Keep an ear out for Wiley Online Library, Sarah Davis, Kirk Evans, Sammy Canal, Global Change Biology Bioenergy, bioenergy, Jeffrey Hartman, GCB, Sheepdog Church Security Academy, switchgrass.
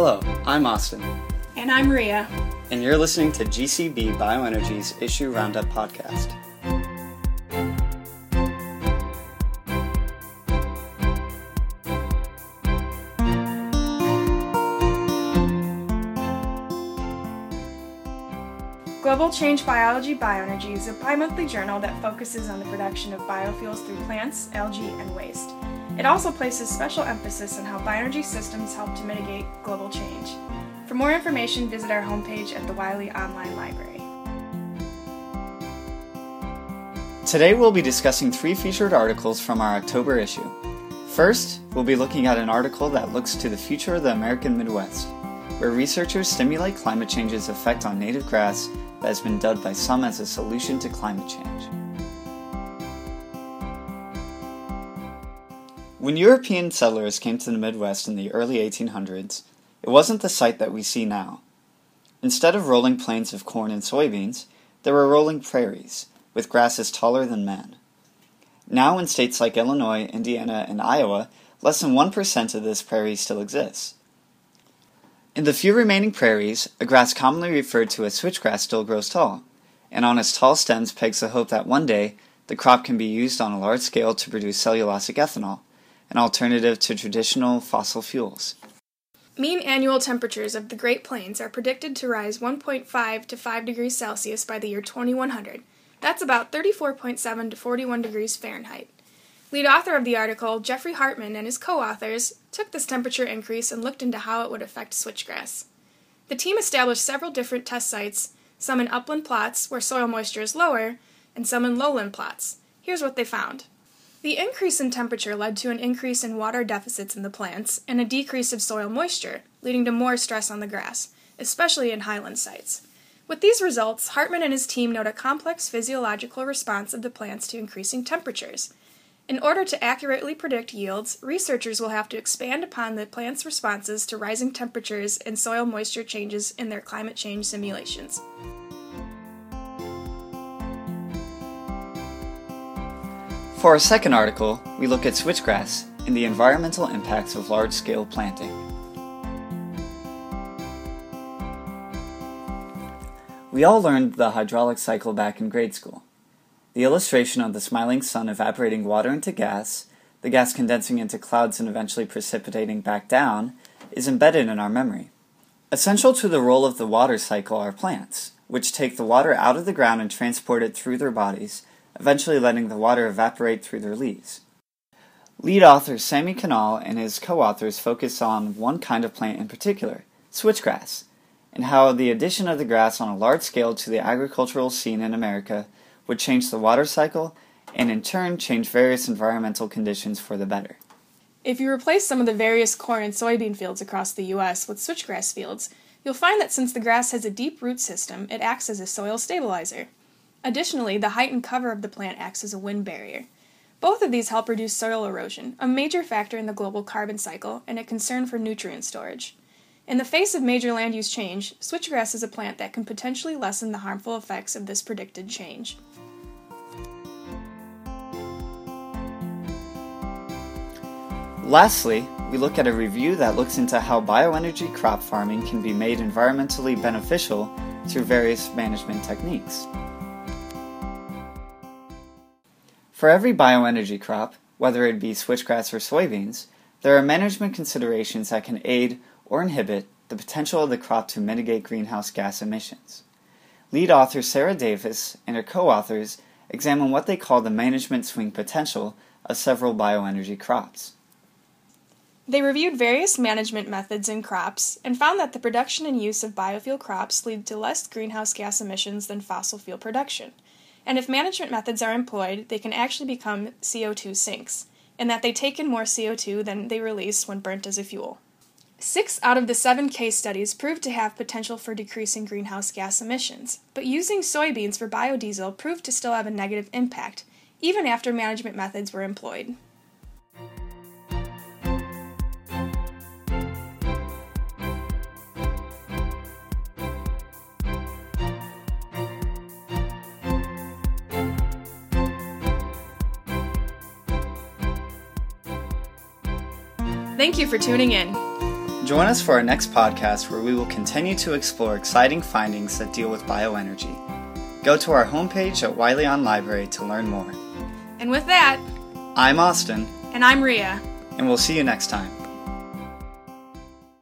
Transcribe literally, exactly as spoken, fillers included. Hello, I'm Austin. And I'm Rhea. And you're listening to G C B Bioenergy's Issue Roundup podcast. Global Change Biology Bioenergy is a bi-monthly journal that focuses on the production of biofuels through plants, algae, and waste. It also places special emphasis on how bioenergy systems help to mitigate global change. For more information, visit our homepage at the Wiley Online Library. Today we'll be discussing three featured articles from our October issue. First, we'll be looking at an article that looks to the future of the American Midwest, where researchers stimulate climate change's effect on native grass that has been dubbed by some as a solution to climate change. When European settlers came to the Midwest in the early eighteen hundreds, it wasn't the sight that we see now. Instead of rolling plains of corn and soybeans, there were rolling prairies, with grasses taller than man. Now in states like Illinois, Indiana, and Iowa, less than one percent of this prairie still exists. In the few remaining prairies, a grass commonly referred to as switchgrass still grows tall, and on its tall stems pegs the hope that one day the crop can be used on a large scale to produce cellulosic ethanol, an alternative to traditional fossil fuels. Mean annual temperatures of the Great Plains are predicted to rise one point five to five degrees Celsius by the year twenty-one hundred. That's about thirty-four point seven to forty-one degrees Fahrenheit. Lead author of the article, Jeffrey Hartman, and his co-authors took this temperature increase and looked into how it would affect switchgrass. The team established several different test sites, some in upland plots where soil moisture is lower, and some in lowland plots. Here's what they found. The increase in temperature led to an increase in water deficits in the plants and a decrease of soil moisture, leading to more stress on the grass, especially in highland sites. With these results, Hartman and his team note a complex physiological response of the plants to increasing temperatures. In order to accurately predict yields, researchers will have to expand upon the plants' responses to rising temperatures and soil moisture changes in their climate change simulations. For our second article, we look at switchgrass and the environmental impacts of large-scale planting. We all learned the hydraulic cycle back in grade school. The illustration of the smiling sun evaporating water into gas, the gas condensing into clouds and eventually precipitating back down, is embedded in our memory. Essential to the role of the water cycle are plants, which take the water out of the ground and transport it through their bodies, eventually letting the water evaporate through their leaves. Lead author Sammy Canal and his co-authors focus on one kind of plant in particular, switchgrass, and how the addition of the grass on a large scale to the agricultural scene in America would change the water cycle and in turn change various environmental conditions for the better. If you replace some of the various corn and soybean fields across the U S with switchgrass fields, you'll find that since the grass has a deep root system, it acts as a soil stabilizer. Additionally, the height and cover of the plant acts as a wind barrier. Both of these help reduce soil erosion, a major factor in the global carbon cycle and a concern for nutrient storage. In the face of major land use change, switchgrass is a plant that can potentially lessen the harmful effects of this predicted change. Lastly, we look at a review that looks into how bioenergy crop farming can be made environmentally beneficial through various management techniques. For every bioenergy crop, whether it be switchgrass or soybeans, there are management considerations that can aid or inhibit the potential of the crop to mitigate greenhouse gas emissions. Lead author Sarah Davis and her co-authors examine what they call the management swing potential of several bioenergy crops. They reviewed various management methods in crops and found that the production and use of biofuel crops lead to less greenhouse gas emissions than fossil fuel production. And if management methods are employed, they can actually become C O two sinks, in that they take in more C O two than they release when burnt as a fuel. Six out of the seven case studies proved to have potential for decreasing greenhouse gas emissions, but using soybeans for biodiesel proved to still have a negative impact, even after management methods were employed. Thank you for tuning in. Join us for our next podcast where we will continue to explore exciting findings that deal with bioenergy. Go to our homepage at Wiley Online Library to learn more. And with that, I'm Austin. And I'm Rhea. And we'll see you next time.